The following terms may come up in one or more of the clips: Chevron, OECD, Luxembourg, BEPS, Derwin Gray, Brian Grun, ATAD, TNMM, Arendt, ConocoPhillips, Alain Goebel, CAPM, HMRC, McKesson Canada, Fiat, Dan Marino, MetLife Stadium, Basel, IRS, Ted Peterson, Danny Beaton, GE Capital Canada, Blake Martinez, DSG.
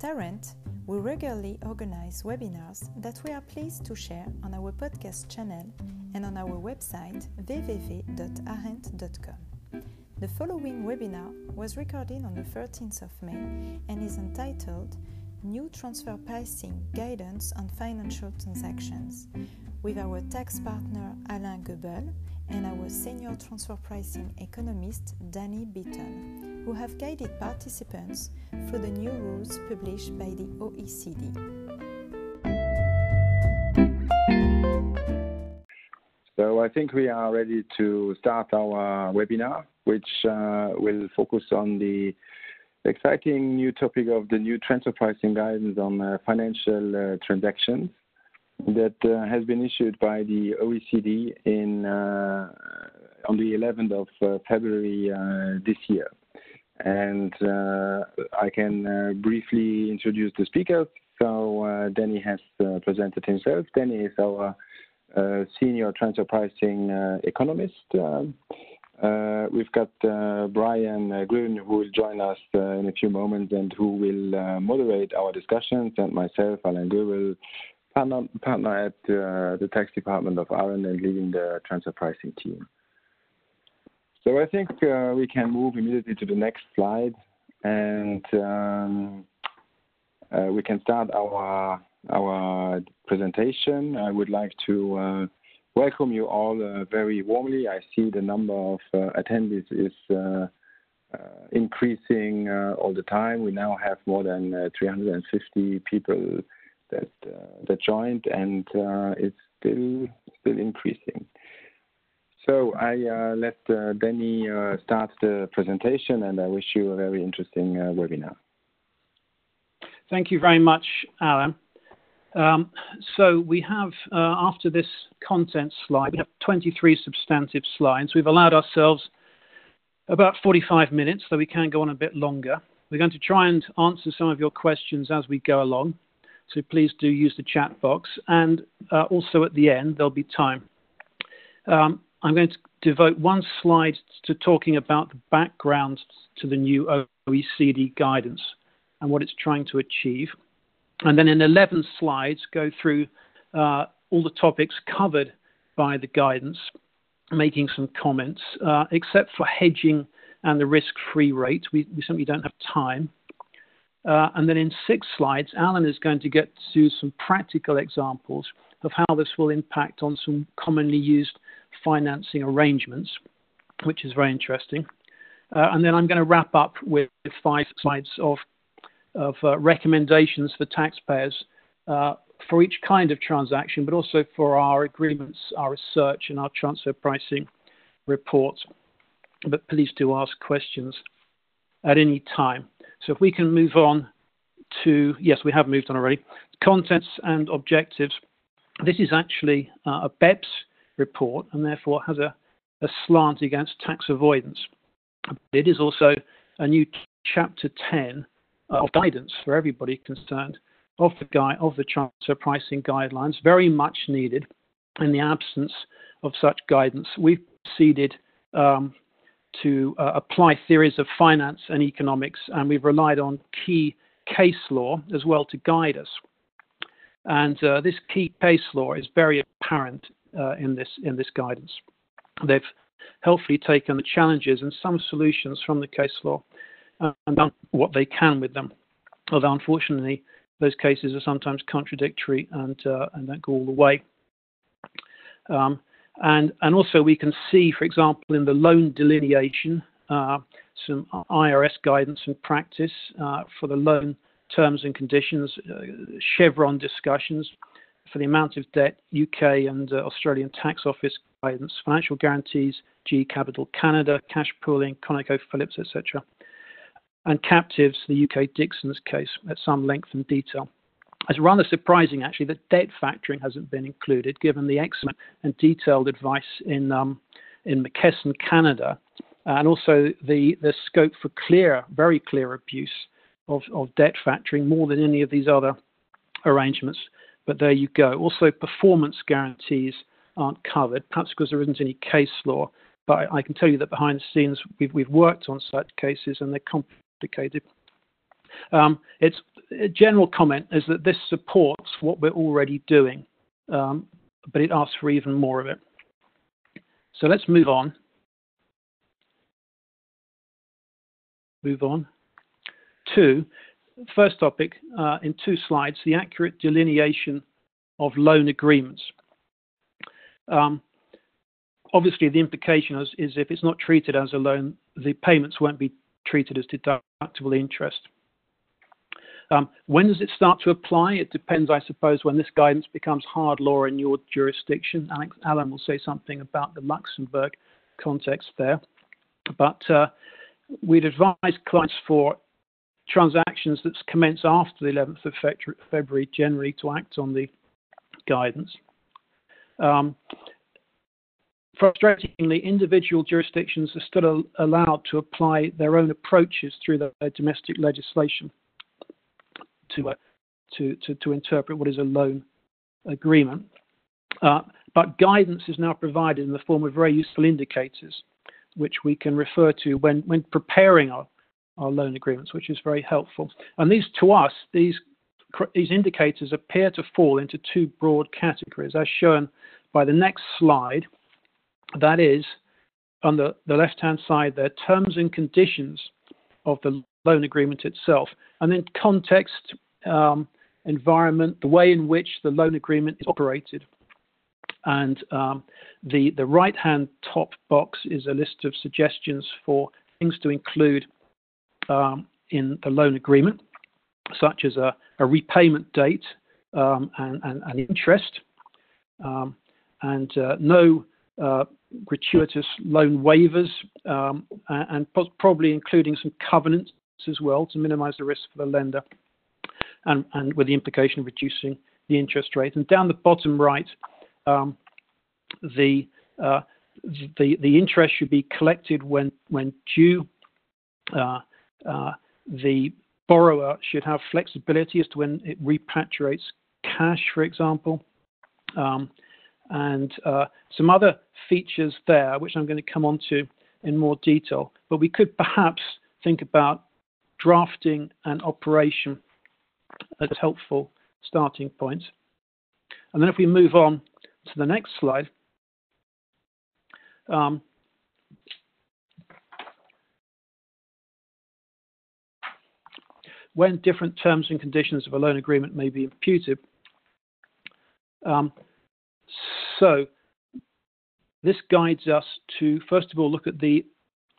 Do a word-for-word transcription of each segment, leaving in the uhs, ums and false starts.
At Arendt, we regularly organize webinars that we are pleased to share on our podcast channel and on our website w w w dot arendt dot com. The following webinar was recorded on the thirteenth of May and is entitled New Transfer Pricing Guidance on Financial Transactions, with our tax partner Alain Goebel and our senior transfer pricing economist Danny Beaton, who have guided participants through the new rules published by the O E C D. So I think we are ready to start our webinar, which uh, will focus on the exciting new topic of the new transfer pricing guidance on uh, financial uh, transactions that uh, has been issued by the O E C D in uh, on the eleventh of February uh, this year. And uh, I can uh, briefly introduce the speakers. So uh, Danny has uh, presented himself. Danny is our uh, senior transfer pricing uh, economist. Um, uh, we've got uh, Brian Grun, who will join us uh, in a few moments and who will uh, moderate our discussions, and myself, Alain Goebel, partner at uh, the tax department of Arendt and leading the transfer pricing team. So I think uh, we can move immediately to the next slide, and um, uh, we can start our our presentation. I would like to uh, welcome you all uh, very warmly. I see the number of uh, attendees is uh, uh, increasing uh, all the time. We now have more than uh, three hundred fifty people that uh, that joined, and uh, it's still still increasing. So I uh, let uh, Danny uh, start the presentation, and I wish you a very interesting uh, webinar. Thank you very much, Alan. Um, so we have, uh, after this content slide, we have twenty-three substantive slides. We've allowed ourselves about forty-five minutes, so we can go on a bit longer. We're going to try and answer some of your questions as we go along, so please do use the chat box. And uh, also at the end, there'll be time. Um, I'm going to devote one slide to talking about the background to the new O E C D guidance and what it's trying to achieve. And then in eleven slides, go through uh, all the topics covered by the guidance, making some comments, uh, except for hedging and the risk-free rate. We, we simply don't have time. Uh, and then in six slides, Alan is going to get to some practical examples of how this will impact on some commonly used financing arrangements, which is very interesting. Uh, and then I'm going to wrap up with five slides of, of uh, recommendations for taxpayers uh, for each kind of transaction, but also for our agreements, our research, and our transfer pricing reports. But please do ask questions at any time. So if we can move on to, yes, we have moved on already, contents and objectives. This is actually uh, a B E P S report and therefore has a, a slant against tax avoidance. It is also a new chapter ten of guidance for everybody concerned of the, guy, of the transfer pricing guidelines, very much needed. In the absence of such guidance, we've proceeded um, to uh, apply theories of finance and economics, and we've relied on key case law as well to guide us. And uh, this key case law is very apparent uh, in this in this guidance. They've helpfully taken the challenges and some solutions from the case law and done what they can with them. Although unfortunately, those cases are sometimes contradictory and uh, and don't go all the way. Um, And, and also we can see, for example, in the loan delineation, uh, some I R S guidance and practice uh, for the loan terms and conditions, uh, Chevron discussions for the amount of debt, U K and uh, Australian tax office guidance, financial guarantees, G E Capital Canada, cash pooling, ConocoPhillips, et cetera. And captives, the U K Dixon's case at some length and detail. It's rather surprising, actually, that debt factoring hasn't been included, given the excellent and detailed advice in um, in McKesson Canada, and also the, the scope for clear, very clear abuse of, of debt factoring, more than any of these other arrangements. But there you go. Also, performance guarantees aren't covered, perhaps because there isn't any case law. But I can tell you that behind the scenes, we've, we've worked on such cases, and they're complicated. Um, it's a general comment is that this supports what we're already doing, um, but it asks for even more of it. So let's move on. Move on to first topic uh, in two slides, the accurate delineation of loan agreements. Um, obviously, the implication is, is if it's not treated as a loan, the payments won't be treated as deductible interest. Um, when does it start to apply? It depends, I suppose, when this guidance becomes hard law in your jurisdiction. Alex Allen will say something about the Luxembourg context there. But uh, we'd advise clients for transactions that commence after the eleventh of February generally to act on the guidance. Um, Frustratingly, individual jurisdictions are still al allowed to apply their own approaches through their domestic legislation to, uh, to, to, to interpret what is a loan agreement. Uh, but guidance is now provided in the form of very useful indicators, which we can refer to when, when preparing our, our loan agreements, which is very helpful. And these, to us, these, these indicators appear to fall into two broad categories, as shown by the next slide. That is, on the, the left-hand side there, terms and conditions of the loan agreement itself. And then context, um, environment, the way in which the loan agreement is operated. And um, the, the right-hand top box is a list of suggestions for things to include um, in the loan agreement, such as a, a repayment date um, and, and, and interest. Um, and uh, no... Uh, gratuitous loan waivers, um, and, and probably including some covenants as well to minimize the risk for the lender, and, and with the implication of reducing the interest rate. And down the bottom right, um, the, uh, the, the interest should be collected when, when due. Uh, uh, the borrower should have flexibility as to when it repatriates cash, for example. Um, and uh, some other features there, which I'm going to come on to in more detail. But we could perhaps think about drafting and operation as helpful starting points. And then if we move on to the next slide, um, when different terms and conditions of a loan agreement may be imputed, um, so this guides us to, first of all, look at the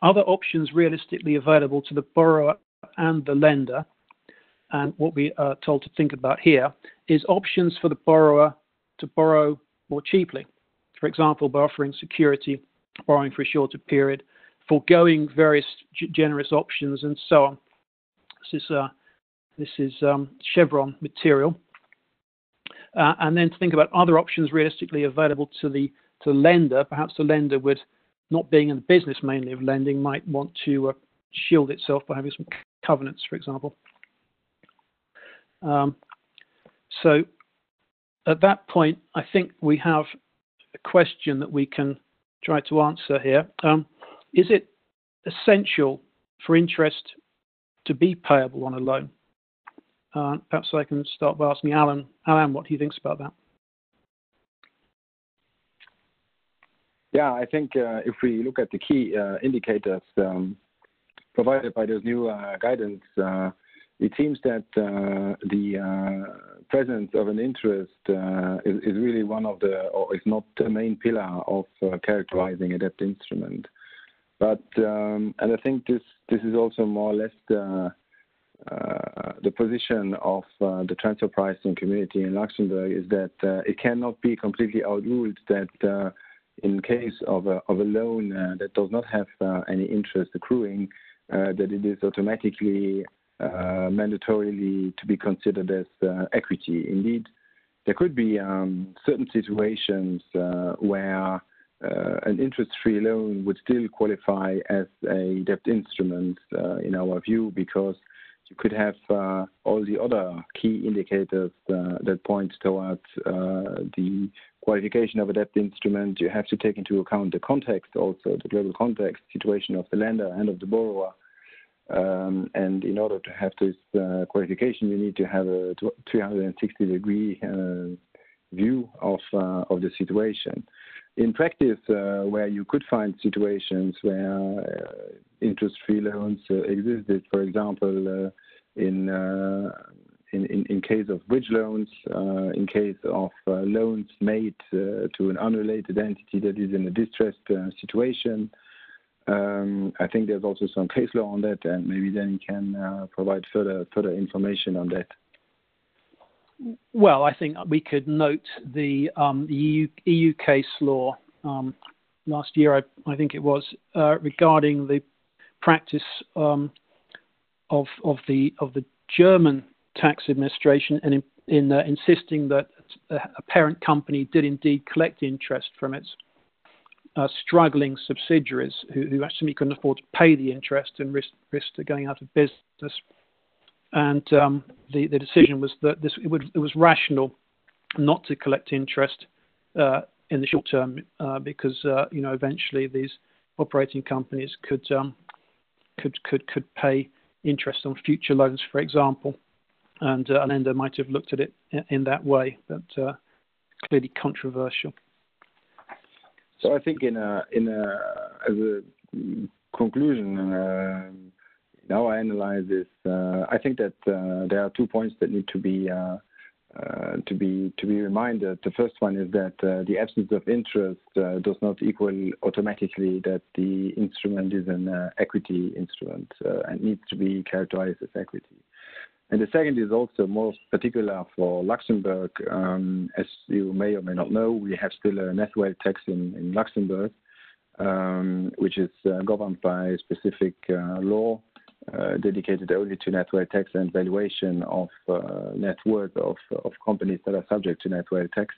other options realistically available to the borrower and the lender. And what we are told to think about here is options for the borrower to borrow more cheaply. For example, by offering security, borrowing for a shorter period, foregoing various generous options, and so on. This is, uh, this is um, Chevron material. Uh, and then to think about other options realistically available to the to lender. Perhaps the lender would, not being in the business mainly of lending, might want to uh, shield itself by having some covenants, for example. Um, so at that point, I think we have a question that we can try to answer here. Um, is it essential for interest to be payable on a loan? Uh, perhaps I can start by asking Alan, Alan, what he thinks about that. Yeah, I think uh, if we look at the key uh, indicators um, provided by this new uh, guidance, uh, it seems that uh, the uh, presence of an interest uh, is, is really one of the, or is not the main pillar of uh, characterizing a debt instrument. But, um, and I think this, this is also more or less the, Uh, the position of uh, the transfer pricing community in Luxembourg is that uh, it cannot be completely outruled that uh, in case of a, of a loan uh, that does not have uh, any interest accruing, uh, that it is automatically uh, mandatorily to be considered as uh, equity. Indeed, there could be um, certain situations uh, where Uh, an interest-free loan would still qualify as a debt instrument uh, in our view, because you could have uh, all the other key indicators uh, that point towards uh, the qualification of a debt instrument. You have to take into account the context also, the global context, situation of the lender and of the borrower. Um, and in order to have this uh, qualification, you need to have a three hundred sixty degree uh, view of uh, of the situation. In practice, uh, where you could find situations where uh, interest-free loans uh, existed, for example, uh, in, uh, in in in case of bridge loans, uh, in case of uh, loans made uh, to an unrelated entity that is in a distressed uh, situation. Um, I think there's also some case law on that, and maybe then you can uh, provide further further information on that. Well, I think we could note the, um, the E U, E U case law um, last year, I, I think it was, uh, regarding the practice um, of of the of the German tax administration, and in, in uh, insisting that a parent company did indeed collect interest from its Uh, struggling subsidiaries who, who actually couldn't afford to pay the interest and risk risked going out of business. And um, the, the decision was that this it, would, it was rational not to collect interest uh, in the short term uh, because uh, you know eventually these operating companies could um, could could could pay interest on future loans, for example, and uh, a lender might have looked at it in, in that way, but uh, clearly controversial. So I think in a, in a, as a conclusion, uh, in our analysis, uh, I think that uh, there are two points that need to be uh, uh, to be to be reminded. The first one is that uh, the absence of interest uh, does not equal automatically that the instrument is an uh, equity instrument uh, and needs to be characterized as equity. And the second is also more particular for Luxembourg. Um, as you may or may not know, we have still an F W A L tax in, in Luxembourg, um, which is uh, governed by specific uh, law uh, dedicated only to net W A L tax and valuation of uh, net worth of, of companies that are subject to net W A L tax.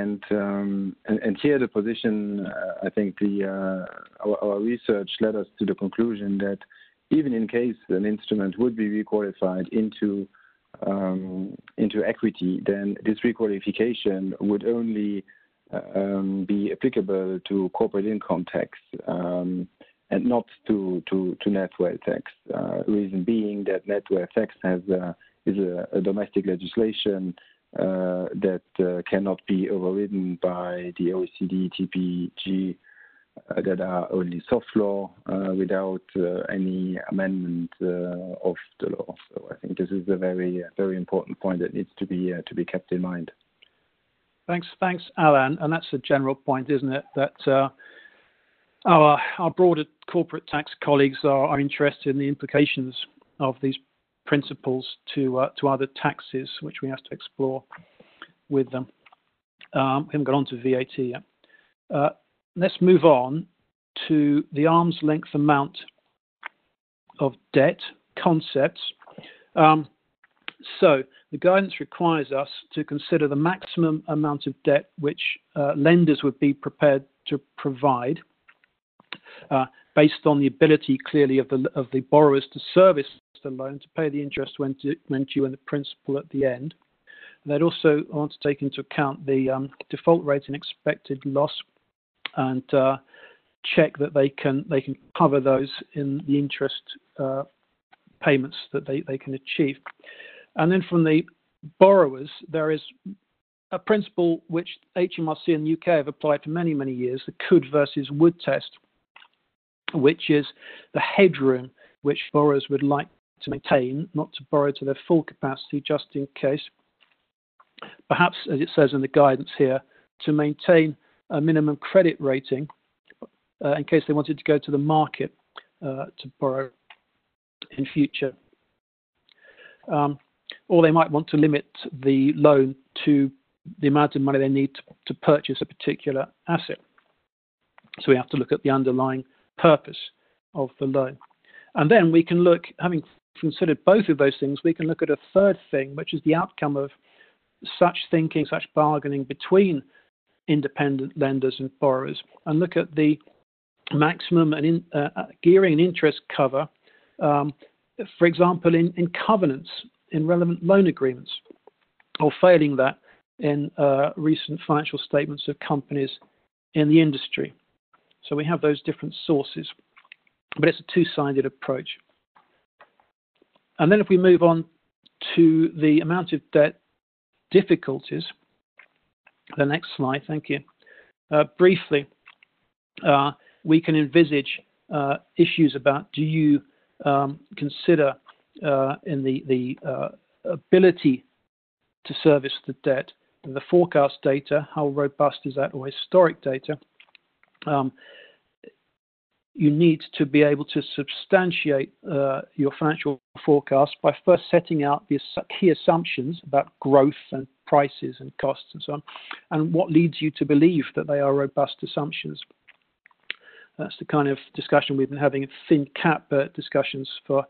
And, um, and and here the position, uh, I think the uh, our, our research led us to the conclusion that even in case an instrument would be requalified into um, into equity, then this requalification would only um, be applicable to corporate income tax um, and not to to, to net wealth tax. Uh, reason being that net wealth tax has a, is a, a domestic legislation uh, that uh, cannot be overridden by the O E C D, T P G. Uh, that are only soft law uh, without uh, any amendment uh, of the law. So I think this is a very, very important point that needs to be uh, to be kept in mind. Thanks, thanks, Alain. And that's a general point, isn't it? That uh, our our broader corporate tax colleagues are, are interested in the implications of these principles to uh, to other taxes, which we have to explore with them. Um, we haven't got on to V A T yet. Uh, Let's move on to the arm's length amount of debt concepts. Um, so the guidance requires us to consider the maximum amount of debt which uh, lenders would be prepared to provide uh, based on the ability clearly of the, of the borrowers to service the loan, to pay the interest when, to, when due and the principal at the end. And they'd also want to take into account the um, default rate and expected loss, and uh, check that they can they can cover those in the interest uh, payments that they, they can achieve. And then from the borrowers, there is a principle which H M R C in the U K have applied for many, many years, the could versus would test, which is the headroom which borrowers would like to maintain, not to borrow to their full capacity just in case. Perhaps, as it says in the guidance here, to maintain a minimum credit rating uh, in case they wanted to go to the market uh, to borrow in future. Um, or they might want to limit the loan to the amount of money they need to, to purchase a particular asset. So we have to look at the underlying purpose of the loan. And then we can look, having considered both of those things, we can look at a third thing, which is the outcome of such thinking, such bargaining between independent lenders and borrowers, and look at the maximum and in, uh, gearing and interest cover, um, for example, in, in covenants in relevant loan agreements, or failing that in uh, recent financial statements of companies in the industry. So we have those different sources, but it's a two-sided approach. And then if we move on to the amount of debt difficulties, the next slide, thank you. Uh, briefly, uh, we can envisage uh, issues about, do you um, consider uh, in the, the uh, ability to service the debt, the forecast data, how robust is that, or historic data? Um, you need to be able to substantiate uh, your financial forecast by first setting out the key assumptions about growth and prices and costs and so on, and what leads you to believe that they are robust assumptions. That's the kind of discussion we've been having in thin cap uh, discussions for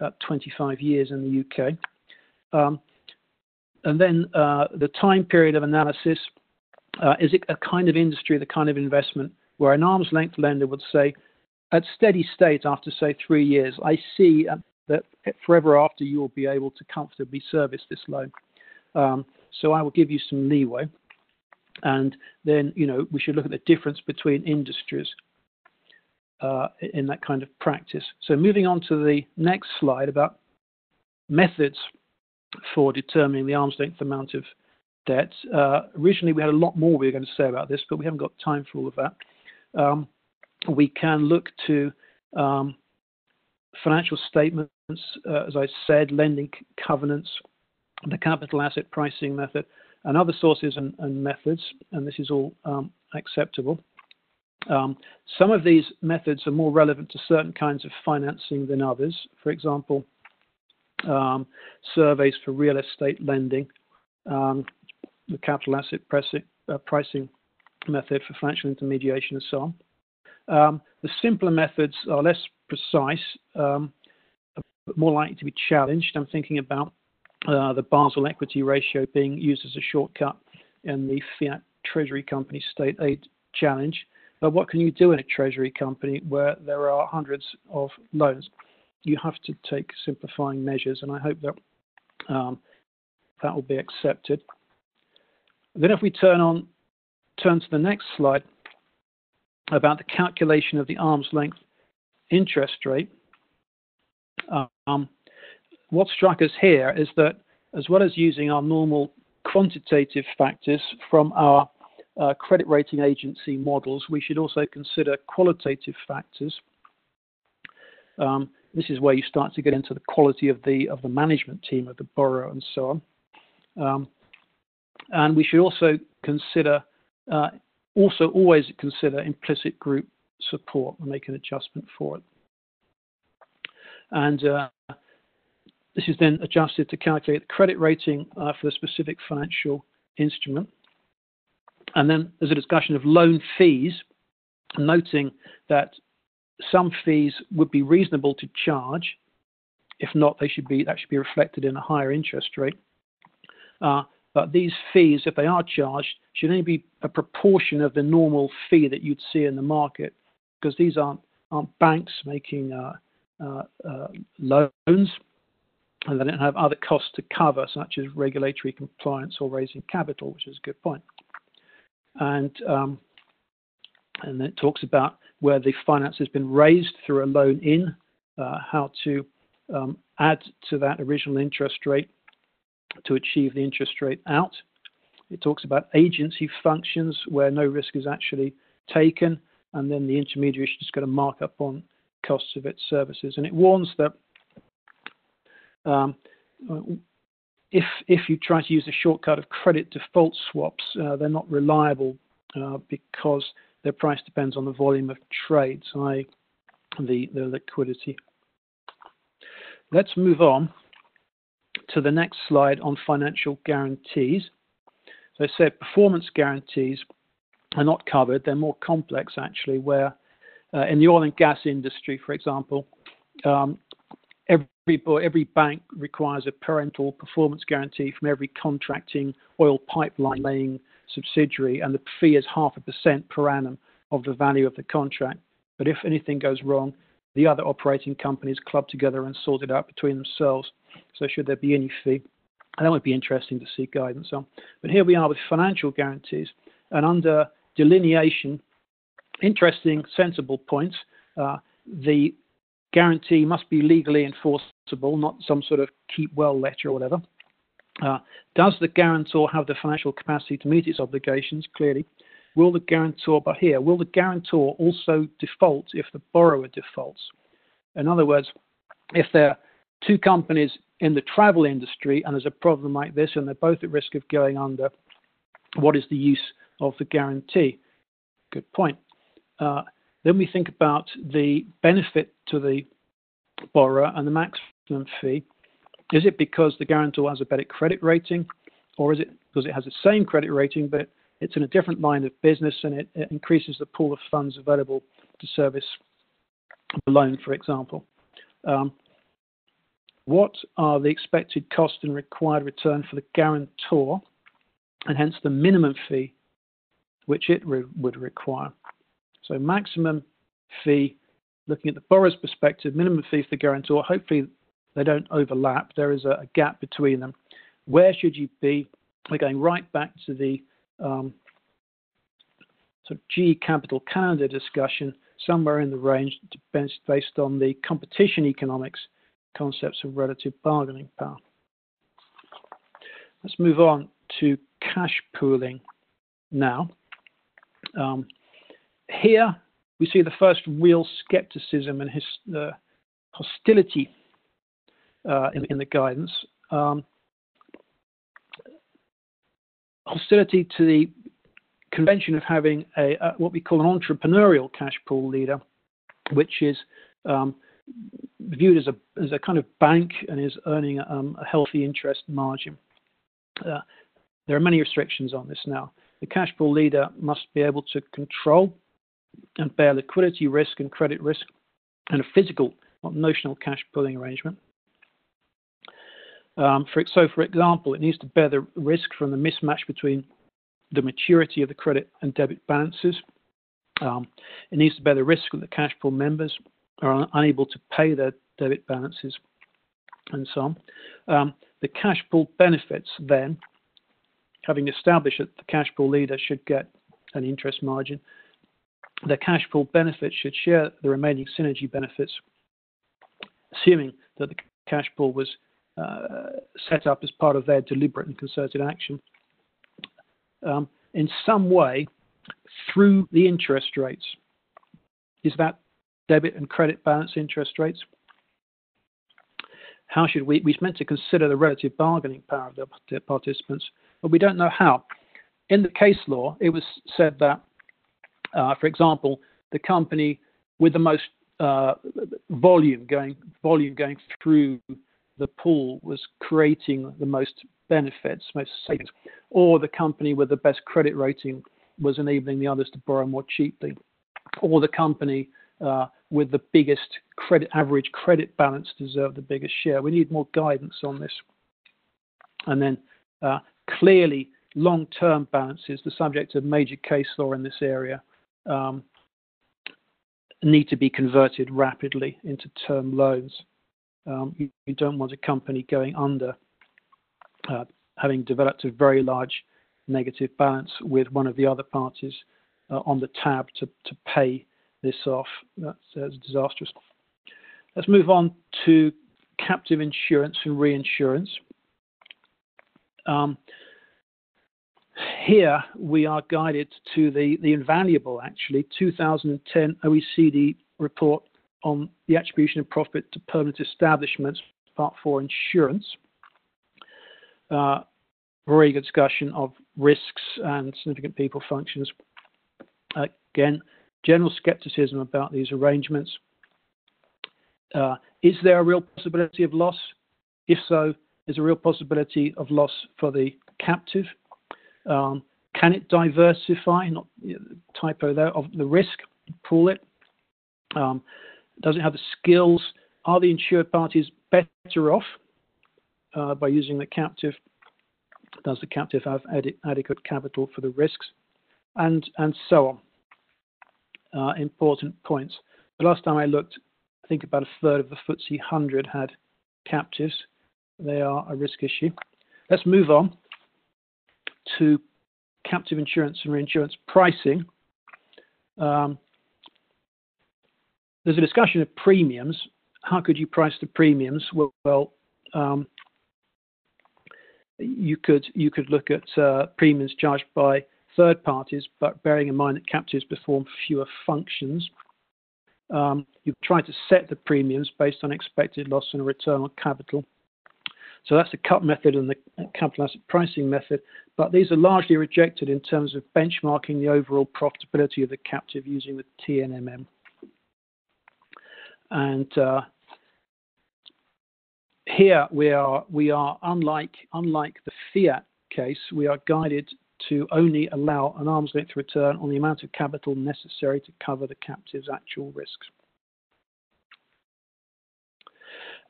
about twenty-five years in the U K. Um, and then uh, the time period of analysis, uh, is it a kind of industry, the kind of investment where an arm's length lender would say, at steady state after, say, three years, I see that forever after you will be able to comfortably service this loan. Um, so I will give you some leeway. And then, you know, we should look at the difference between industries uh, in that kind of practice. So moving on to the next slide about methods for determining the arm's length amount of debt. Uh, originally, we had a lot more we were going to say about this, but we haven't got time for all of that. Um, we can look to um, financial statements, uh, as I said, lending covenants, the capital asset pricing method, and other sources and, and methods, and this is all um, acceptable. Um, some of these methods are more relevant to certain kinds of financing than others. For example, um, surveys for real estate lending, um, the capital asset pricing, uh, pricing method for financial intermediation and so on. Um, the simpler methods are less precise, um, but more likely to be challenged. I'm thinking about uh, the Basel equity ratio being used as a shortcut in the Fiat Treasury Company state aid challenge. But what can you do in a Treasury company where there are hundreds of loans? You have to take simplifying measures, and I hope that um, that will be accepted. Then if we turn on turn to the next slide about the calculation of the arm's length interest rate. Um, what struck us here is that as well as using our normal quantitative factors from our uh, credit rating agency models, we should also consider qualitative factors. Um, this is where you start to get into the quality of the, of the management team of the borrower and so on. Um, and we should also consider Uh, also always consider implicit group support and make an adjustment for it. And uh, this is then adjusted to calculate the credit rating uh, for the specific financial instrument. And then there's a discussion of loan fees, noting that some fees would be reasonable to charge. If not, they should be, that should be reflected in a higher interest rate. Uh, But these fees, if they are charged, should only be a proportion of the normal fee that you'd see in the market, because these aren't, aren't banks making uh, uh, uh, loans, and they don't have other costs to cover, such as regulatory compliance or raising capital, which is a good point. And, um, and then it talks about where the finance has been raised through a loan in, uh, how to um, add to that original interest rate to achieve the interest rate out. It talks about agency functions where no risk is actually taken, and then the intermediary is just going to mark up on costs of its services. And it warns that um, if if you try to use a shortcut of credit default swaps, uh, they're not reliable uh, because their price depends on the volume of trades, that is the, the liquidity. Let's move on to the next slide on financial guarantees. So I said performance guarantees are not covered. They're more complex, actually, where uh, in the oil and gas industry, for example, um, every, every bank requires a parental performance guarantee from every contracting oil pipeline laying subsidiary, and the fee is half a percent per annum of the value of the contract. But if anything goes wrong, the other operating companies club together and sort it out between themselves. So should there be any fee? And that would be interesting to see guidance on. But here we are with financial guarantees. And under delineation, interesting, sensible points, uh, the guarantee must be legally enforceable, not some sort of keep well letter or whatever. Uh, does the guarantor have the financial capacity to meet its obligations? Clearly. Will the guarantor, but here, will the guarantor also default if the borrower defaults? In other words, if there are two companies in the travel industry and there's a problem like this and they're both at risk of going under, what is the use of the guarantee? Good point. Uh, then we think about the benefit to the borrower and the maximum fee. Is it because the guarantor has a better credit rating, or is it because it has the same credit rating but it's in a different line of business and it, it increases the pool of funds available to service the loan, for example? Um, what are the expected cost and required return for the guarantor, and hence the minimum fee which it re would require? So maximum fee, looking at the borrower's perspective, minimum fee for the guarantor. Hopefully they don't overlap. There is a, a gap between them. Where should you be? We're going right back to the Um, so G E Capital Canada discussion, somewhere in the range based on the competition economics concepts of relative bargaining power. Let's move on to cash pooling now. Um, here we see the first real skepticism and his, uh, hostility uh, in, in the guidance. Um, Hostility to the convention of having a, a what we call an entrepreneurial cash pool leader, which is um, viewed as a as a kind of bank and is earning um, a healthy interest margin. Uh, there are many restrictions on this now. The cash pool leader must be able to control and bear liquidity risk and credit risk and a physical, not notional, cash pooling arrangement. Um, for, so, for example, it needs to bear the risk from the mismatch between the maturity of the credit and debit balances. Um, it needs to bear the risk that the cash pool members are un unable to pay their debit balances and so on. Um, the cash pool benefits then, having established that the cash pool leader should get an interest margin, the cash pool benefits should share the remaining synergy benefits, assuming that the cash pool was Uh, set up as part of their deliberate and concerted action um, in some way through the interest rates. Is that debit and credit balance interest rates? How should we, we're meant to consider the relative bargaining power of the participants, but we don't know how. In the case law, it was said that, uh, for example, the company with the most uh, volume going volume going through the pool was creating the most benefits, most savings, or the company with the best credit rating was enabling the others to borrow more cheaply, or the company uh, with the biggest credit, average credit balance deserved the biggest share. We need more guidance on this. And then uh, clearly long-term balances, the subject of major case law in this area, um, need to be converted rapidly into term loans. Um, you, you don't want a company going under, uh, having developed a very large negative balance with one of the other parties uh, on the tab to, to pay this off. That's, that's disastrous. Let's move on to captive insurance and reinsurance. Um, here we are guided to the, the invaluable, actually, two thousand ten O E C D report on the attribution of profit to permanent establishments, part four, insurance. Uh, very good discussion of risks and significant people functions. Again, general skepticism about these arrangements. Uh, is there a real possibility of loss? If so, is a real possibility of loss for the captive? Um, can it diversify? Not typo there of the risk. Pool it. Um, Does it have the skills? Are the insured parties better off uh, by using the captive? Does the captive have ad adequate capital for the risks? And, and so on. Uh, important points. The last time I looked, I think about a third of the footsie one hundred had captives. They are a risk issue. Let's move on to captive insurance and reinsurance pricing. Um, There's a discussion of premiums, how could you price the premiums? Well, well um, you could you could look at uh, premiums charged by third parties, but bearing in mind that captives perform fewer functions. Um, you try to set the premiums based on expected loss and return on capital. So that's the C U P method and the capital asset pricing method, but these are largely rejected in terms of benchmarking the overall profitability of the captive using the T N M M. And uh, here we are, we are unlike, unlike the Fiat case, we are guided to only allow an arm's length return on the amount of capital necessary to cover the captive's actual risks.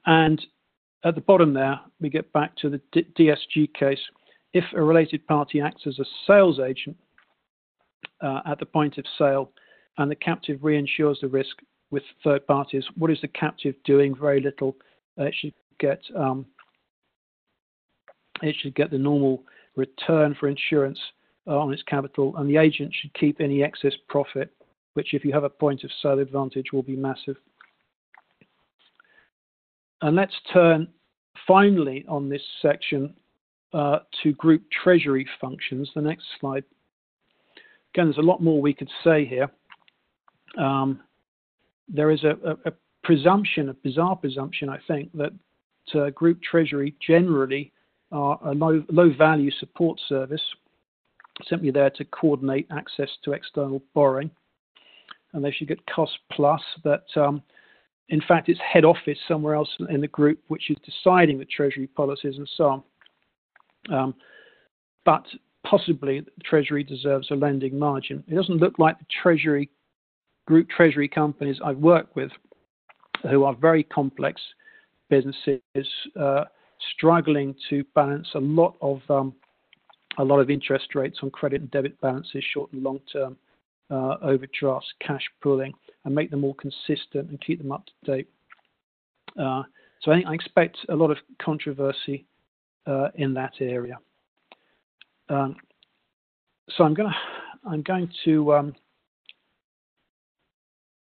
And at the bottom there, we get back to the D S G case. If a related party acts as a sales agent uh, at the point of sale and the captive reinsures the risk with third parties, what is the captive doing? Very little. Uh, it should get um, it should get the normal return for insurance uh, on its capital, and the agent should keep any excess profit, which if you have a point of sale advantage will be massive. And let's turn finally on this section uh, to group treasury functions, the next slide. Again, there's a lot more we could say here. Um, there is a, a, a presumption, a bizarre presumption, I think, that uh, group treasury generally are a low, low value support service, simply there to coordinate access to external borrowing. And they should get cost plus, that um, in fact it's head office somewhere else in the group which is deciding the treasury policies and so on. Um, but possibly the treasury deserves a lending margin. It doesn't look like the treasury group treasury companies I've worked with, who are very complex businesses, uh, struggling to balance a lot of um, a lot of interest rates on credit and debit balances, short and long term, uh, overdrafts, cash pooling, and make them all consistent and keep them up to date. Uh, so I think I expect a lot of controversy uh, in that area. Um, so I'm going to I'm going to um,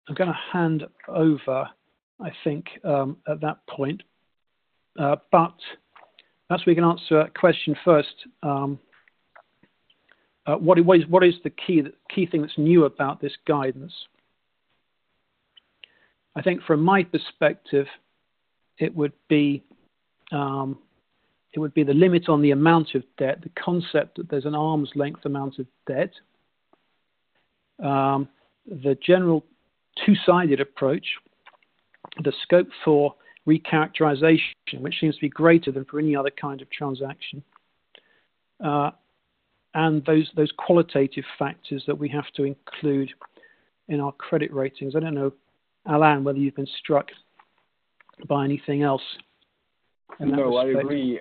I'm going to hand over, I think, um, at that point. Uh, but perhaps we can answer a question first. Um, uh, what, what, is, what is the key, the key thing that's new about this guidance? I think from my perspective, it would be um, it would be the limit on the amount of debt, the concept that there's an arm's length amount of debt, um, the general two-sided approach, the scope for recharacterization, which seems to be greater than for any other kind of transaction, uh, and those those qualitative factors that we have to include in our credit ratings. I don't know, Alain, whether you've been struck by anything else. No, I agree.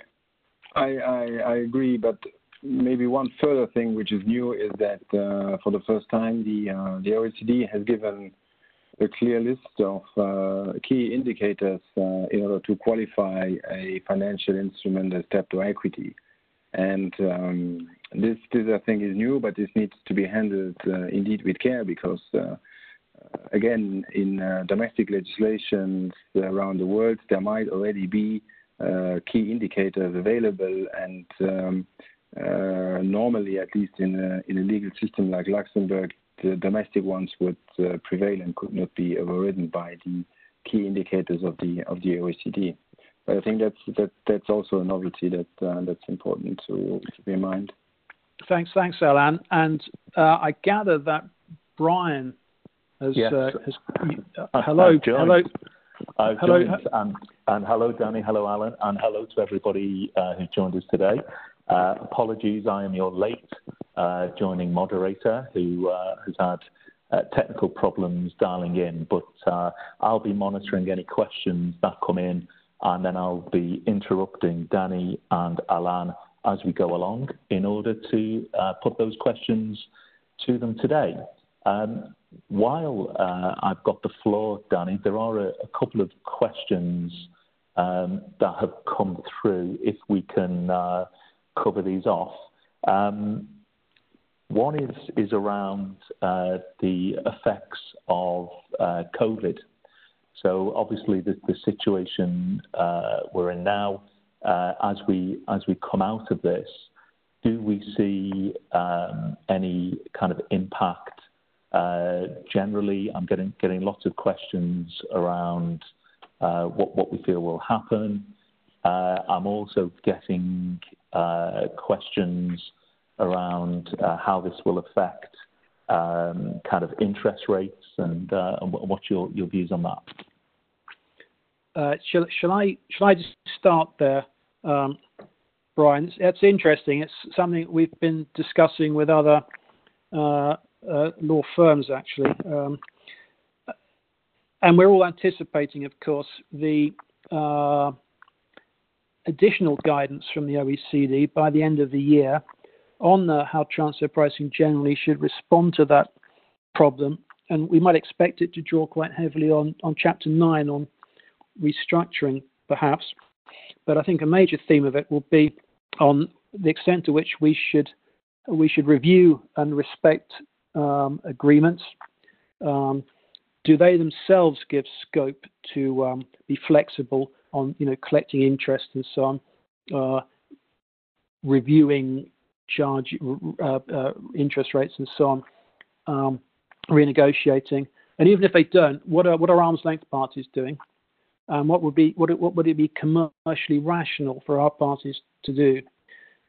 I, I I agree, but maybe one further thing which is new is that uh, for the first time the uh, the O E C D has given a clear list of uh, key indicators uh, in order to qualify a financial instrument as debt to equity. And um, this, this, I think, is new, but this needs to be handled uh, indeed with care because, uh, again, in uh, domestic legislations around the world, there might already be uh, key indicators available, and um, uh, normally, at least in a, in a legal system like Luxembourg, the domestic ones would uh, prevail and could not be overridden by the key indicators of the of the O E C D. But I think that's that that's also a novelty that uh, that's important to bear in mind. Thanks, thanks, Alain. And uh, I gather that Brian has. Yes. Uh, has uh, hello, I've hello, I've hello, and, and hello, Danny. Hello, Alain, and hello to everybody uh, who joined us today. Uh, apologies, I am your late uh, joining moderator who uh, has had uh, technical problems dialing in, but uh, I'll be monitoring any questions that come in, and then I'll be interrupting Danny and Alain as we go along in order to uh, put those questions to them today. Um, while uh, I've got the floor, Danny, there are a, a couple of questions um, that have come through, if we can uh, cover these off. Um, one is, is around uh, the effects of uh, COVID. So obviously, the, the situation uh, we're in now, uh, as we as we come out of this, do we see um, any kind of impact uh, generally? I'm getting getting lots of questions around uh, what what we feel will happen. Uh, I'm also getting uh, questions around uh, how this will affect um, kind of interest rates and, uh, and what's your, your views on that? Uh, shall, shall I shall I just start there, um, Brian? That's interesting. It's something we've been discussing with other uh, uh, law firms, actually. Um, and we're all anticipating, of course, the uh, additional guidance from the O E C D by the end of the year on the, how transfer pricing generally should respond to that problem. And we might expect it to draw quite heavily on, on Chapter nine on restructuring, perhaps. But I think a major theme of it will be on the extent to which we should we should review and respect um, agreements. Um, do they themselves give scope to um, be flexible on, you know, collecting interest and so on, uh, reviewing charge uh, uh, interest rates and so on, um, renegotiating. And even if they don't, what are what are arm's length parties doing? Um, what would be what what would it be commercially rational for our parties to do?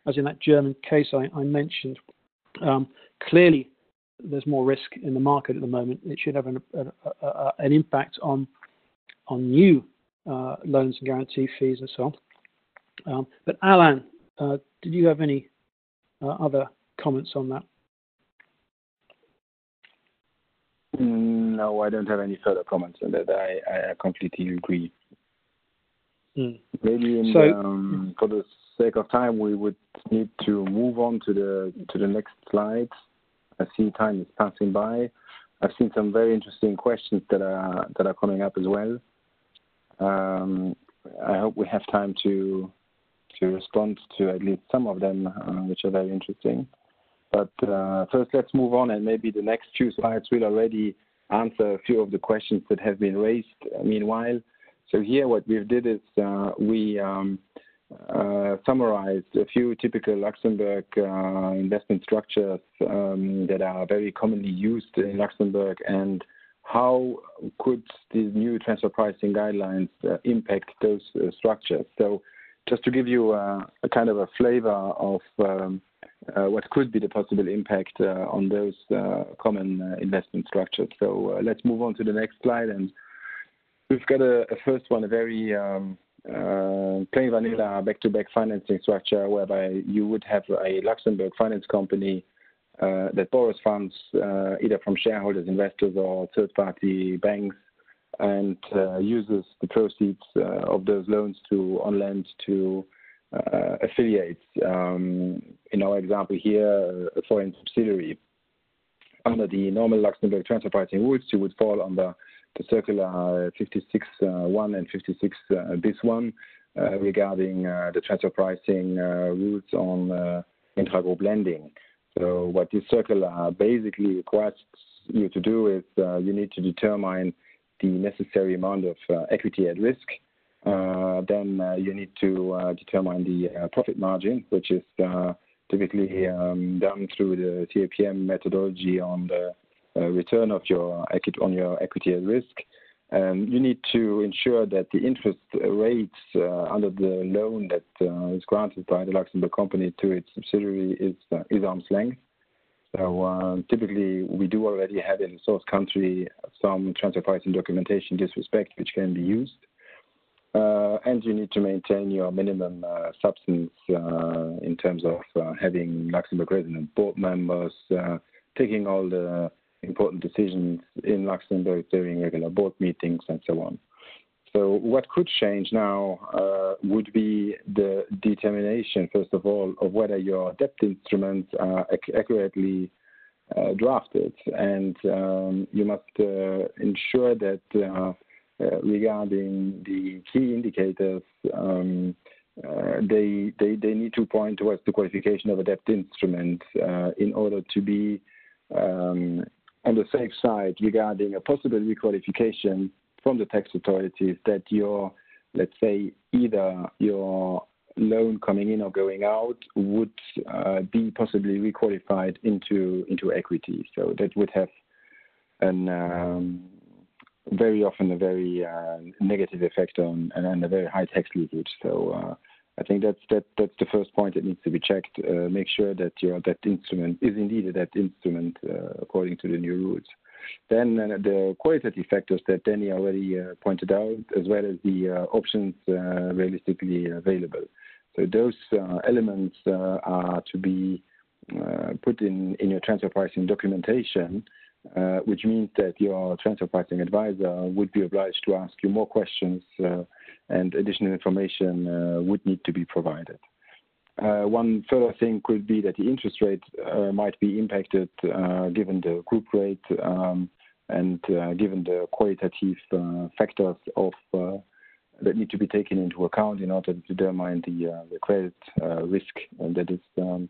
As in that German case I, I mentioned, um, clearly there's more risk in the market at the moment. It should have an, a, a, an impact on on new uh, loans and guarantee fees and so on. Um, but Alain, uh, did you have any Uh, other comments on that? No, I don't have any further comments on that. I, I completely agree. Mm. Maybe in, so, um, for the sake of time, we would need to move on to the to the next slide. I see time is passing by. I've seen some very interesting questions that are that are coming up as well. Um, I hope we have time to. to respond to at least some of them, uh, which are very interesting. But uh, first, let's move on, and maybe the next few slides will already answer a few of the questions that have been raised meanwhile. So here what we've did is uh, we um, uh, summarized a few typical Luxembourg uh, investment structures um, that are very commonly used in Luxembourg, and how could these new transfer pricing guidelines uh, impact those uh, structures. So, just to give you a, a kind of a flavor of um, uh, what could be the possible impact uh, on those uh, common uh, investment structures. So uh, let's move on to the next slide. And we've got a, a first one, a very um, uh, plain vanilla back-to-back financing structure, whereby you would have a Luxembourg finance company uh, that borrows funds uh, either from shareholders, investors, or third-party banks, and uh, uses the proceeds uh, of those loans to on-lend to uh, affiliates. Um, in our example here, a foreign subsidiary. Under the normal Luxembourg transfer pricing rules, you would fall under the circular fifty-six one uh, and fifty-six bis one uh, uh, regarding uh, the transfer pricing uh, rules on uh, intragroup lending. So what this circular basically requires you to do is uh, you need to determine the necessary amount of uh, equity at risk. Uh, then uh, you need to uh, determine the uh, profit margin, which is uh, typically um, done through the C A P M methodology on the uh, return of your on your equity at risk. Um, you need to ensure that the interest rates uh, under the loan that uh, is granted by the Luxembourg company to its subsidiary is uh, is arm's length. So uh, typically, we do already have in the source country some transfer pricing documentation in this respect, which can be used. Uh, and you need to maintain your minimum uh, substance uh, in terms of uh, having Luxembourg resident board members uh, taking all the important decisions in Luxembourg during regular board meetings and so on. So what could change now uh, would be the determination, first of all, of whether your debt instruments are ac accurately uh, drafted. And um, you must uh, ensure that uh, uh, regarding the key indicators, um, uh, they, they, they need to point towards the qualification of a debt instrument uh, in order to be um, on the safe side regarding a possible requalification from the tax authorities that your, let's say, either your loan coming in or going out would uh, be possibly requalified into into equity. So that would have an um, very often a very uh, negative effect on and a very high tax leakage. So uh, I think that's that that's the first point that needs to be checked. Uh, make sure that your that instrument is indeed a debt instrument uh, according to the new rules. Then uh, the qualitative factors that Danny already uh, pointed out, as well as the uh, options uh, realistically available. So those uh, elements uh, are to be uh, put in, in your transfer pricing documentation, uh, which means that your transfer pricing advisor would be obliged to ask you more questions uh, and additional information uh, would need to be provided. Uh, one further thing could be that the interest rate uh, might be impacted uh, given the group rate um, and uh, given the qualitative uh, factors of uh, that need to be taken into account in order to determine the, uh, the credit uh, risk that is um,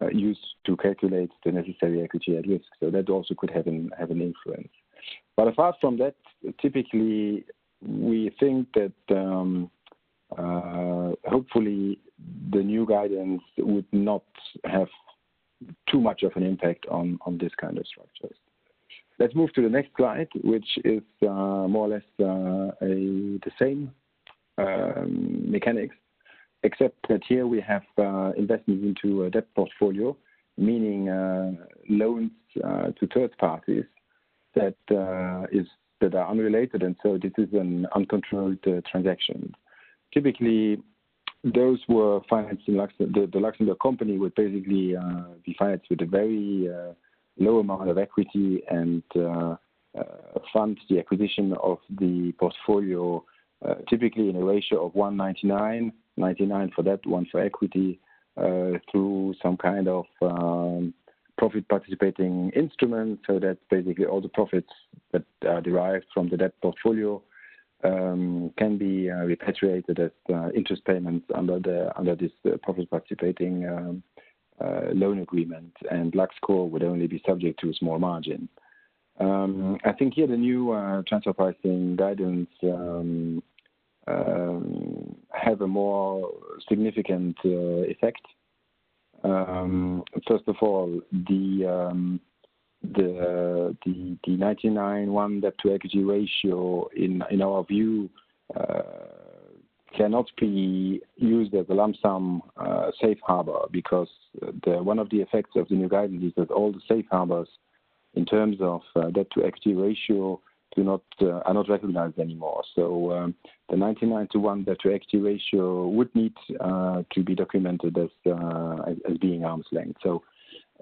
uh, used to calculate the necessary equity at risk. So that also could have an, have an influence. But apart from that, typically we think that um, uh, hopefully the new guidance would not have too much of an impact on, on this kind of structures. Let's move to the next slide, which is uh, more or less uh, a, the same um, mechanics, except that here we have uh, investments into a debt portfolio, meaning uh, loans uh, to third parties that, uh, is, that are unrelated, and so this is an uncontrolled uh, transaction. Typically, those were financed in Luxembourg. The, the Luxembourg company would basically uh, be financed with a very uh, low amount of equity and uh, uh, fund the acquisition of the portfolio, uh, typically in a ratio of one ninety-nine, ninety-nine for debt, one for equity, uh, through some kind of um, profit participating instrument. So that basically all the profits that are derived from the debt portfolio Um, can be uh, repatriated as uh, interest payments under the under this uh, profit participating um, uh, loan agreement, and Luxcore would only be subject to a small margin. Um, I think here the new uh, transfer pricing guidance um, um, have a more significant uh, effect. Um, first of all, the um, The, the the ninety-nine one debt to equity ratio in in our view uh, cannot be used as a lump sum uh, safe harbor, because the, one of the effects of the new guidance is that all the safe harbors in terms of uh, debt to equity ratio do not uh, are not recognized anymore. So um, the ninety-nine to one debt to equity ratio would need uh, to be documented as uh, as being arm's length. So.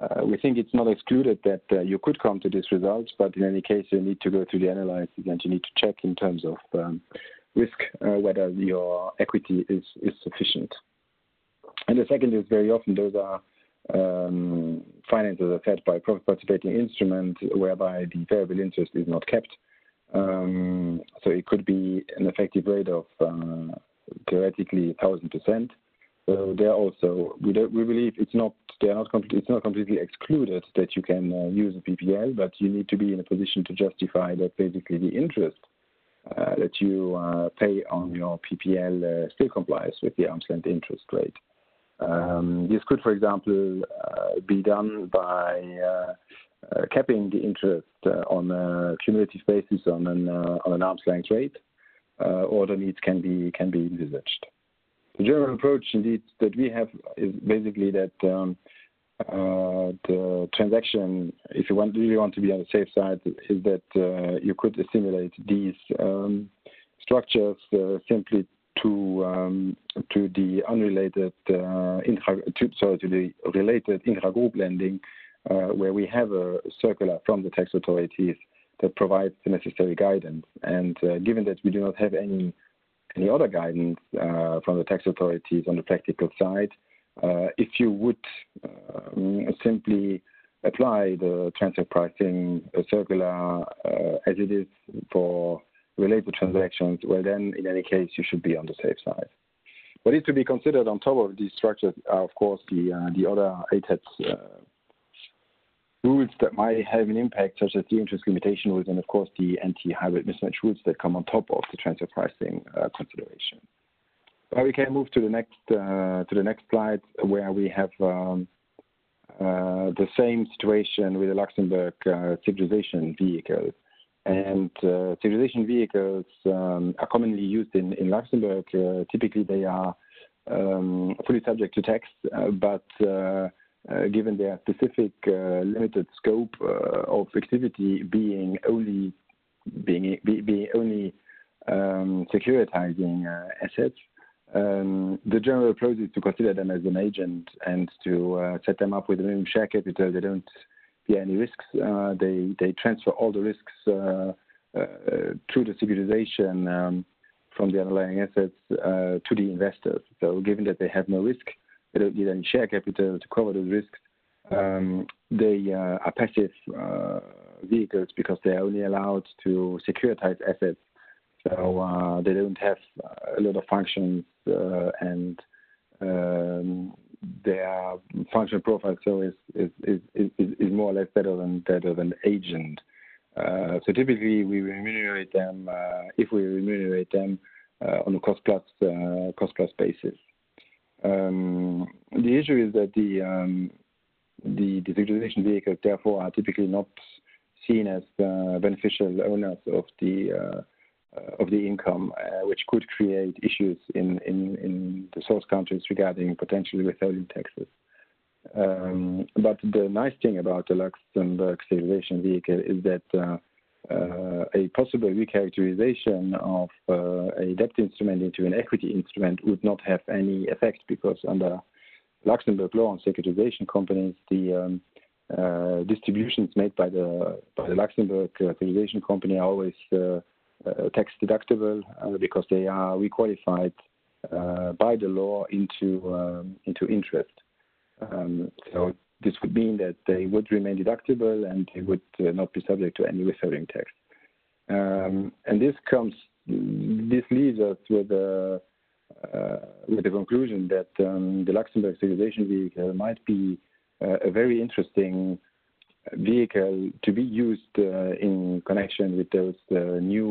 Uh, we think it's not excluded that uh, you could come to this result, but in any case, you need to go through the analysis and you need to check in terms of um, risk uh, whether your equity is, is sufficient. And the second is very often those are um, finances are fed by profit participating instrument, whereby the variable interest is not kept. Um, so it could be an effective rate of uh, theoretically one thousand percent. So they're also we don't we believe it's not they're not it's not completely excluded that you can uh, use a P P L, but you need to be in a position to justify that basically the interest uh, that you uh, pay on your P P L uh, still complies with the arm's length interest rate. Um, this could, for example, uh, be done by uh, uh, capping the interest uh, on a cumulative basis on an uh, on an arm's length rate, uh, or the needs can be can be envisaged. The general approach, indeed, that we have is basically that um, uh, the transaction, if you want, really want to be on the safe side, is that uh, you could assimilate these um, structures uh, simply to um, to the unrelated uh, intra to, sorry, to the related intra-group lending, uh, where we have a circular from the tax authorities that provides the necessary guidance. And uh, given that we do not have any any other guidance uh, from the tax authorities on the practical side, uh, if you would um, simply apply the transfer pricing circular uh, as it is for related transactions, well then, in any case, you should be on the safe side. What is to be considered on top of these structures are, of course, the, uh, the other A T A D rules that might have an impact, such as the interest limitation rules and, of course, the anti-hybrid mismatch rules that come on top of the transfer pricing uh, consideration. But we can move to the next uh, to the next slide, where we have um, uh, the same situation with the Luxembourg uh, securitization vehicle. And uh, securitization vehicles um, are commonly used in, in Luxembourg. Uh, typically, they are um, fully subject to tax, uh, but uh, Uh, given their specific uh, limited scope uh, of activity, being only being be, be only um, securitizing uh, assets, um, the general approach is to consider them as an agent and to uh, set them up with a minimum share capital. They don't bear any risks. Uh, they they transfer all the risks uh, uh, through the securitization um, from the underlying assets uh, to the investors. So, given that they have no risk, they don't need any share capital to cover those risks. Um, they uh, are passive uh, vehicles because they are only allowed to securitize assets. So uh, they don't have a lot of functions uh, and um, their functional profile so is, is, is, is, is more or less better than that of an agent. Uh, so typically we remunerate them, uh, if we remunerate them, uh, on a cost-plus uh, cost-plus basis. Um, the issue is that the, um, the the securitization vehicles, therefore, are typically not seen as uh, beneficial owners of the uh, of the income, uh, which could create issues in, in, in the source countries regarding potentially withholding taxes. Um, but the nice thing about the Luxembourg securitization vehicle is that uh, uh, a possible recharacterization of uh, a debt instrument into an equity instrument would not have any effect, because under Luxembourg law on securitization companies, the um, uh, distributions made by the by the Luxembourg securitization company are always uh, uh, tax deductible uh, because they are requalified uh, by the law into um, into interest. Um, so. This would mean that they would remain deductible and they would uh, not be subject to any withholding tax. Um, and this comes, this leaves us with a, uh, with the conclusion that um, the Luxembourg securitization vehicle might be uh, a very interesting vehicle to be used uh, in connection with those uh, new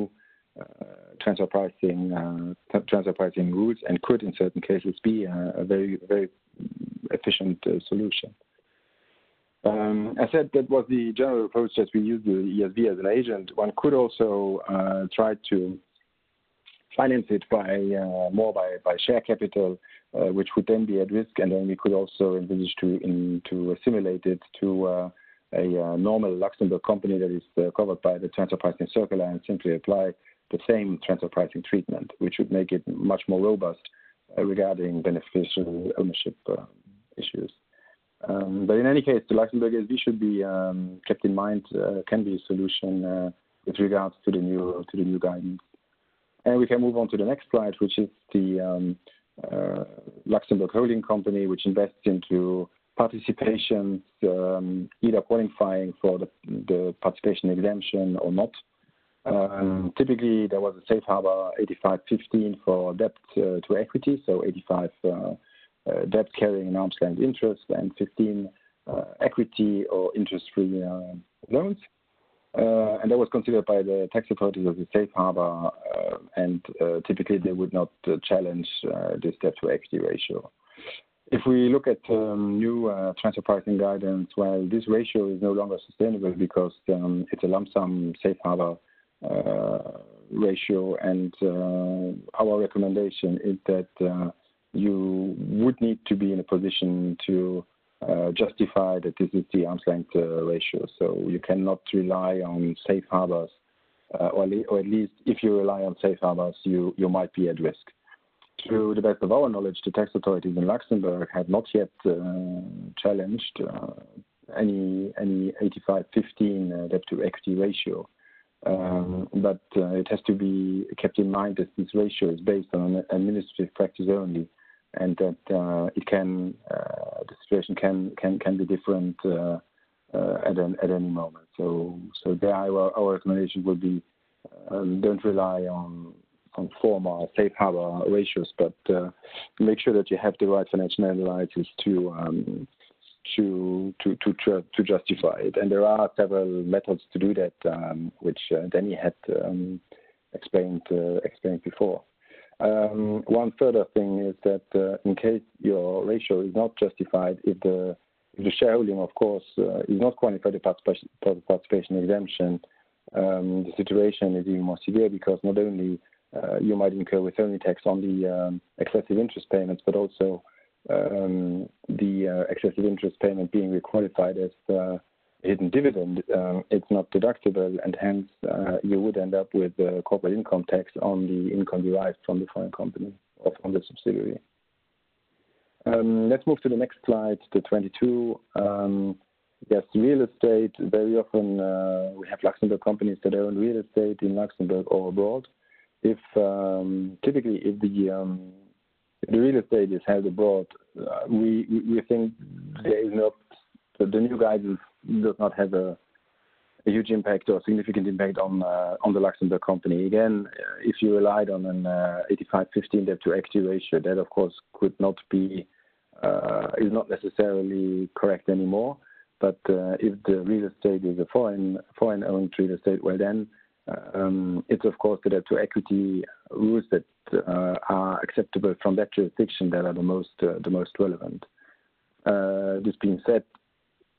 uh, transfer pricing uh, transfer pricing rules, and could, in certain cases, be a, a very very efficient uh, solution. Um, I said that was the general approach that we use the E S B as an agent. One could also uh, try to finance it by uh, more by, by share capital, uh, which would then be at risk, and then we could also envisage to in, to assimilate it to uh, a uh, normal Luxembourg company that is uh, covered by the transfer pricing circular, and simply apply the same transfer pricing treatment, which would make it much more robust uh, regarding beneficial ownership uh, issues. Um, but in any case, the Luxembourg S V should be um, kept in mind, uh, can be a solution uh, with regards to the new to the new guidance. And we can move on to the next slide, which is the um, uh, Luxembourg holding company, which invests into participations, um, either qualifying for the, the participation exemption or not. Um, typically, there was a safe harbor eighty-five fifteen for debt uh, to equity, so eighty-five. Uh, Uh, debt carrying an arm's length interest, and fifteen uh, equity or interest-free uh, loans. Uh, and that was considered by the tax authorities as a safe harbor, uh, and uh, typically they would not uh, challenge uh, this debt-to-equity ratio. If we look at um, new uh, transfer pricing guidance, well, this ratio is no longer sustainable, because um, it's a lump sum safe harbor uh, ratio, and uh, our recommendation is that uh, you would need to be in a position to uh, justify that this is the arm's length uh, ratio. So you cannot rely on safe harbors, uh, or, or at least if you rely on safe harbors, you, you might be at risk. To the best of our knowledge, the tax authorities in Luxembourg have not yet uh, challenged uh, any any eighty-five fifteen uh, debt-to-equity ratio. Um, but uh, it has to be kept in mind that this ratio is based on an administrative practice only, and that uh, it can uh, the situation can can can be different uh, uh, at an, at any moment. So so there our, our recommendation would be um, don't rely on on former safe harbor ratios, but uh, make sure that you have the right financial analysis to um, to to to, to justify it. And there are several methods to do that, um, which uh, Danny had um, explained uh, explained before. Um, one further thing is that uh, in case your ratio is not justified, if the if the shareholding, of course, uh, is not qualified for the participation exemption, um, the situation is even more severe, because not only uh, you might incur withholding tax on the um, excessive interest payments, but also um, the uh, excessive interest payment being requalified as uh, hidden dividend. Um, it's not deductible, and hence uh, you would end up with uh, corporate income tax on the income derived from the foreign company or from the subsidiary. Um, let's move to the next slide, to twenty-two. Um, yes, real estate. Very often uh, we have Luxembourg companies that own real estate in Luxembourg or abroad. If um, typically, if the um, if the real estate is held abroad, uh, we we think there is not the, the new guidance does not have a, a huge impact or significant impact on uh, on the Luxembourg company. Again, if you relied on an uh, eighty-five fifteen debt to equity ratio, that of course could not be uh, is not necessarily correct anymore. But uh, if the real estate is a foreign foreign owned real estate, well then um, it's of course the debt to equity rules that uh, are acceptable from that jurisdiction that are the most uh, the most relevant. Uh, this being said,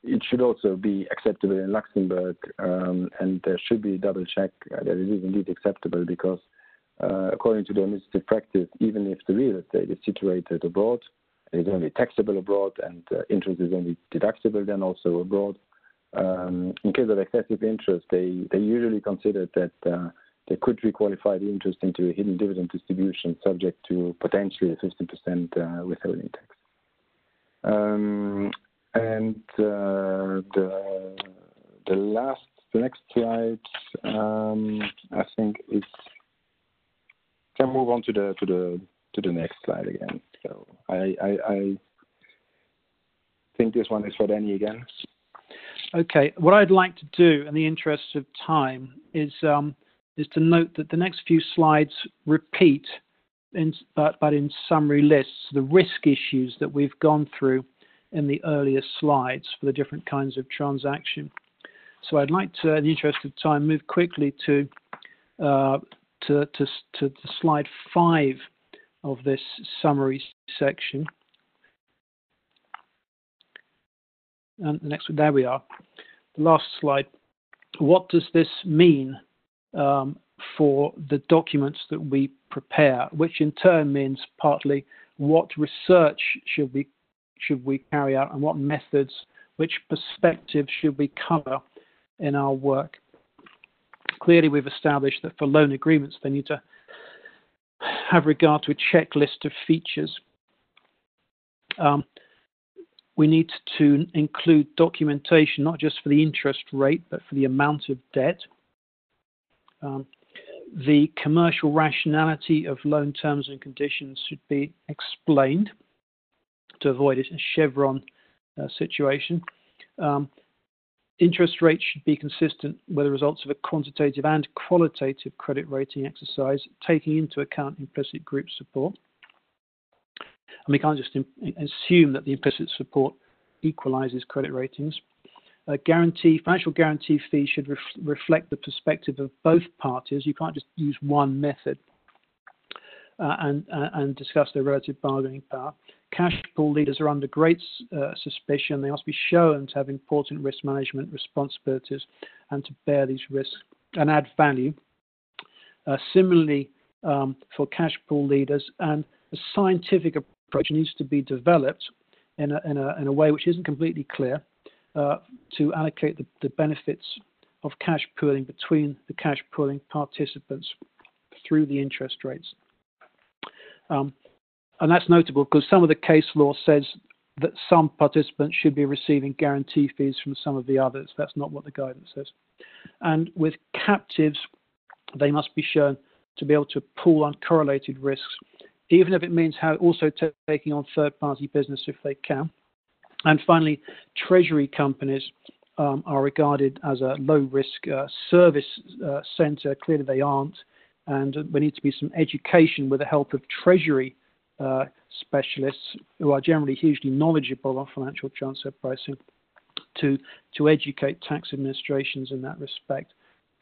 it should also be acceptable in Luxembourg, um, and there should be a double check that it is indeed acceptable, because uh, according to the administrative practice, even if the real estate is situated abroad, it is only taxable abroad, and uh, interest is only deductible then also abroad. Um, in case of excessive interest, they, they usually consider that uh, they could requalify the interest into a hidden dividend distribution subject to potentially a fifteen percent uh, withholding tax. Um, And uh, the the last, the next slide, um, I think it can move on to the to the to the next slide again. So I I, I think this one is for Danny again. Okay. What I'd like to do, in the interest of time, is um, is to note that the next few slides repeat, in, but but in summary lists, the risk issues that we've gone through in the earlier slides for the different kinds of transaction. So I'd like to, in the interest of time, move quickly to uh, to, to, to, to slide five of this summary section. And the next one, there we are. The last slide. What does this mean um, for the documents that we prepare, which in turn means partly what research should we should we carry out, and what methods, which perspectives should we cover in our work? Clearly, we've established that for loan agreements, they need to have regard to a checklist of features. Um, we need to include documentation, not just for the interest rate, but for the amount of debt. Um, the commercial rationality of loan terms and conditions should be explained, to avoid a Chevron uh, situation. Um, interest rates should be consistent with the results of a quantitative and qualitative credit rating exercise, taking into account implicit group support. And we can't just assume that the implicit support equalizes credit ratings. A guarantee, financial guarantee fee should ref reflect the perspective of both parties. You can't just use one method uh, and, uh, and discuss their relative bargaining power. Cash pool leaders are under great uh, suspicion. They must be shown to have important risk management responsibilities and to bear these risks and add value. Uh, similarly, um, for cash pool leaders, and a scientific approach needs to be developed in a, in a, in a way which isn't completely clear uh, to allocate the, the benefits of cash pooling between the cash pooling participants through the interest rates. Um, And that's notable because some of the case law says that some participants should be receiving guarantee fees from some of the others. That's not what the guidance says. And with captives, they must be shown to be able to pool uncorrelated risks, even if it means how also taking on third-party business if they can. And finally, treasury companies um, are regarded as a low-risk uh, service uh, centre. Clearly, they aren't. And there needs to be some education with the help of treasury uh, specialists who are generally hugely knowledgeable on financial transfer pricing to, to educate tax administrations in that respect.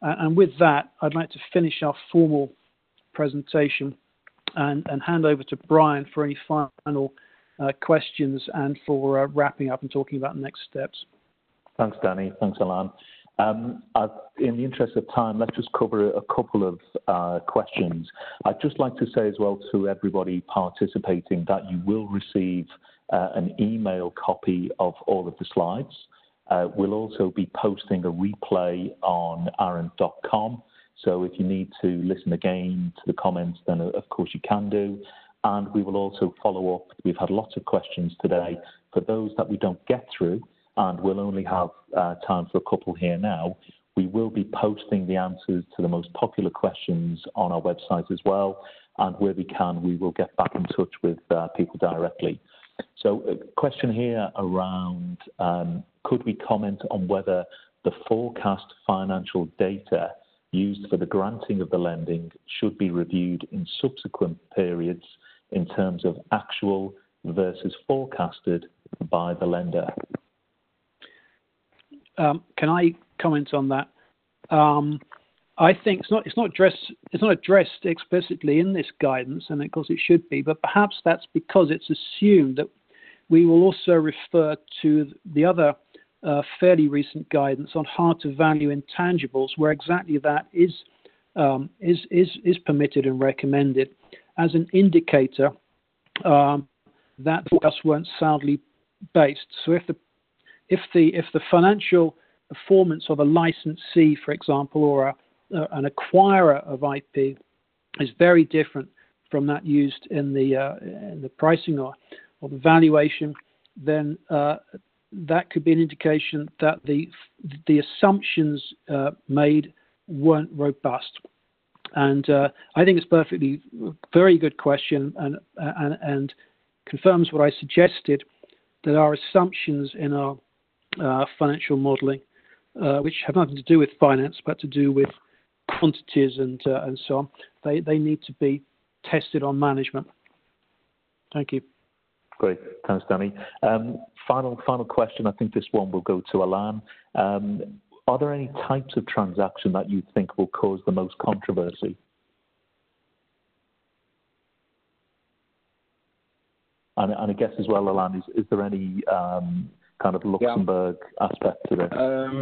Uh, and with that, I'd like to finish our formal presentation and, and hand over to Brian for any final uh, questions and for uh, wrapping up and talking about the next steps. Thanks, Danny. Thanks, Alain. Um, in the interest of time, let's just cover a couple of uh, questions. I'd just like to say as well to everybody participating that you will receive uh, an email copy of all of the slides. Uh, we'll also be posting a replay on arendt dot com. So if you need to listen again to the comments, then of course you can do. And we will also follow up. We've had lots of questions today. For those that we don't get through, and we'll only have uh, time for a couple here now, we will be posting the answers to the most popular questions on our website as well. And where we can, we will get back in touch with uh, people directly. So a question here around, um, could we comment on whether the forecast financial data used for the granting of the lending should be reviewed in subsequent periods in terms of actual versus forecasted by the lender? Um, can I comment on that? Um, I think it's not it's not addressed it's not addressed explicitly in this guidance, and of course it should be, but perhaps that's because it's assumed that we will also refer to the other uh, fairly recent guidance on hard to value intangibles, where exactly that is um, is is is permitted and recommended as an indicator um, that the forecasts weren't soundly based. So if the If the, if the financial performance of a licensee, for example, or a, uh, an acquirer of I P is very different from that used in the, uh, in the pricing or, or the valuation, then uh, that could be an indication that the, the assumptions uh, made weren't robust. And uh, I think it's perfectly very good question and, and, and confirms what I suggested, that our assumptions in our Uh, financial modelling, uh, which have nothing to do with finance but to do with quantities and uh, and so on. They they need to be tested on management. Thank you. Great, thanks, Danny. Um, final final question. I think this one will go to Alain. Um, are there any types of transaction that you think will cause the most controversy? And and I guess as well, Alain, is is there any um, kind of Luxembourg yeah. aspect to this? Um,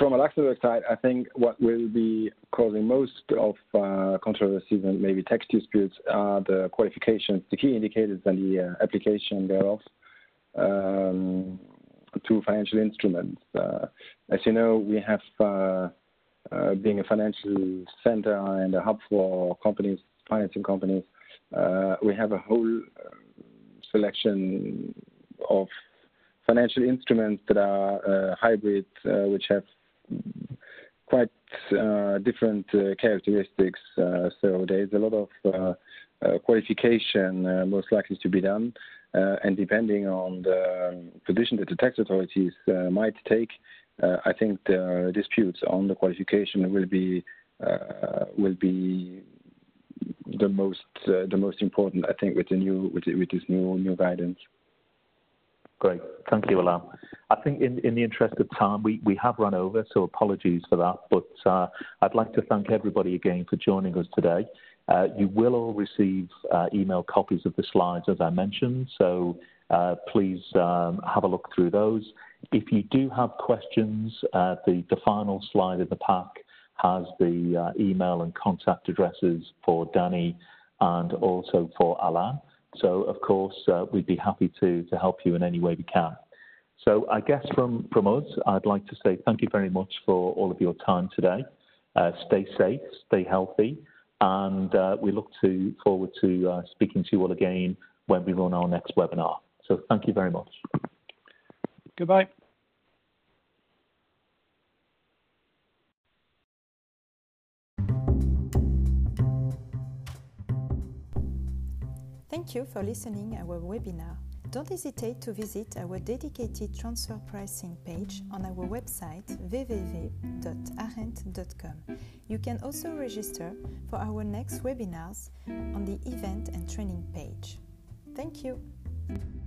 from a Luxembourg side, I think what will be causing most of uh, controversies and maybe tax disputes are the qualifications, the key indicators and the uh, application thereof um, to financial instruments. Uh, as you know, we have, uh, uh, being a financial center and a hub for companies, financing companies, uh, we have a whole selection of financial instruments that are uh, hybrid, uh, which have quite uh, different uh, characteristics. Uh, so there is a lot of uh, uh, qualification uh, most likely to be done. Uh, and depending on the position that the tax authorities uh, might take, uh, I think the disputes on the qualification will be uh, will be the most uh, the most important, I think, with the new with, with this new new guidance. Great. Thank you, Alain. I think in, in the interest of time, we, we have run over, so apologies for that. But uh, I'd like to thank everybody again for joining us today. Uh, you will all receive uh, email copies of the slides, as I mentioned, so uh, please um, have a look through those. If you do have questions, uh, the, the final slide in the pack has the uh, email and contact addresses for Danny and also for Alain. So, of course, uh, we'd be happy to, to help you in any way we can. So I guess from, from us, I'd like to say thank you very much for all of your time today. Uh, stay safe, stay healthy, and uh, we look to, forward to uh, speaking to you all again when we run our next webinar. So thank you very much. Goodbye. Thank you for listening to our webinar. Don't hesitate to visit our dedicated transfer pricing page on our website w w w dot arendt dot com. You can also register for our next webinars on the event and training page. Thank you.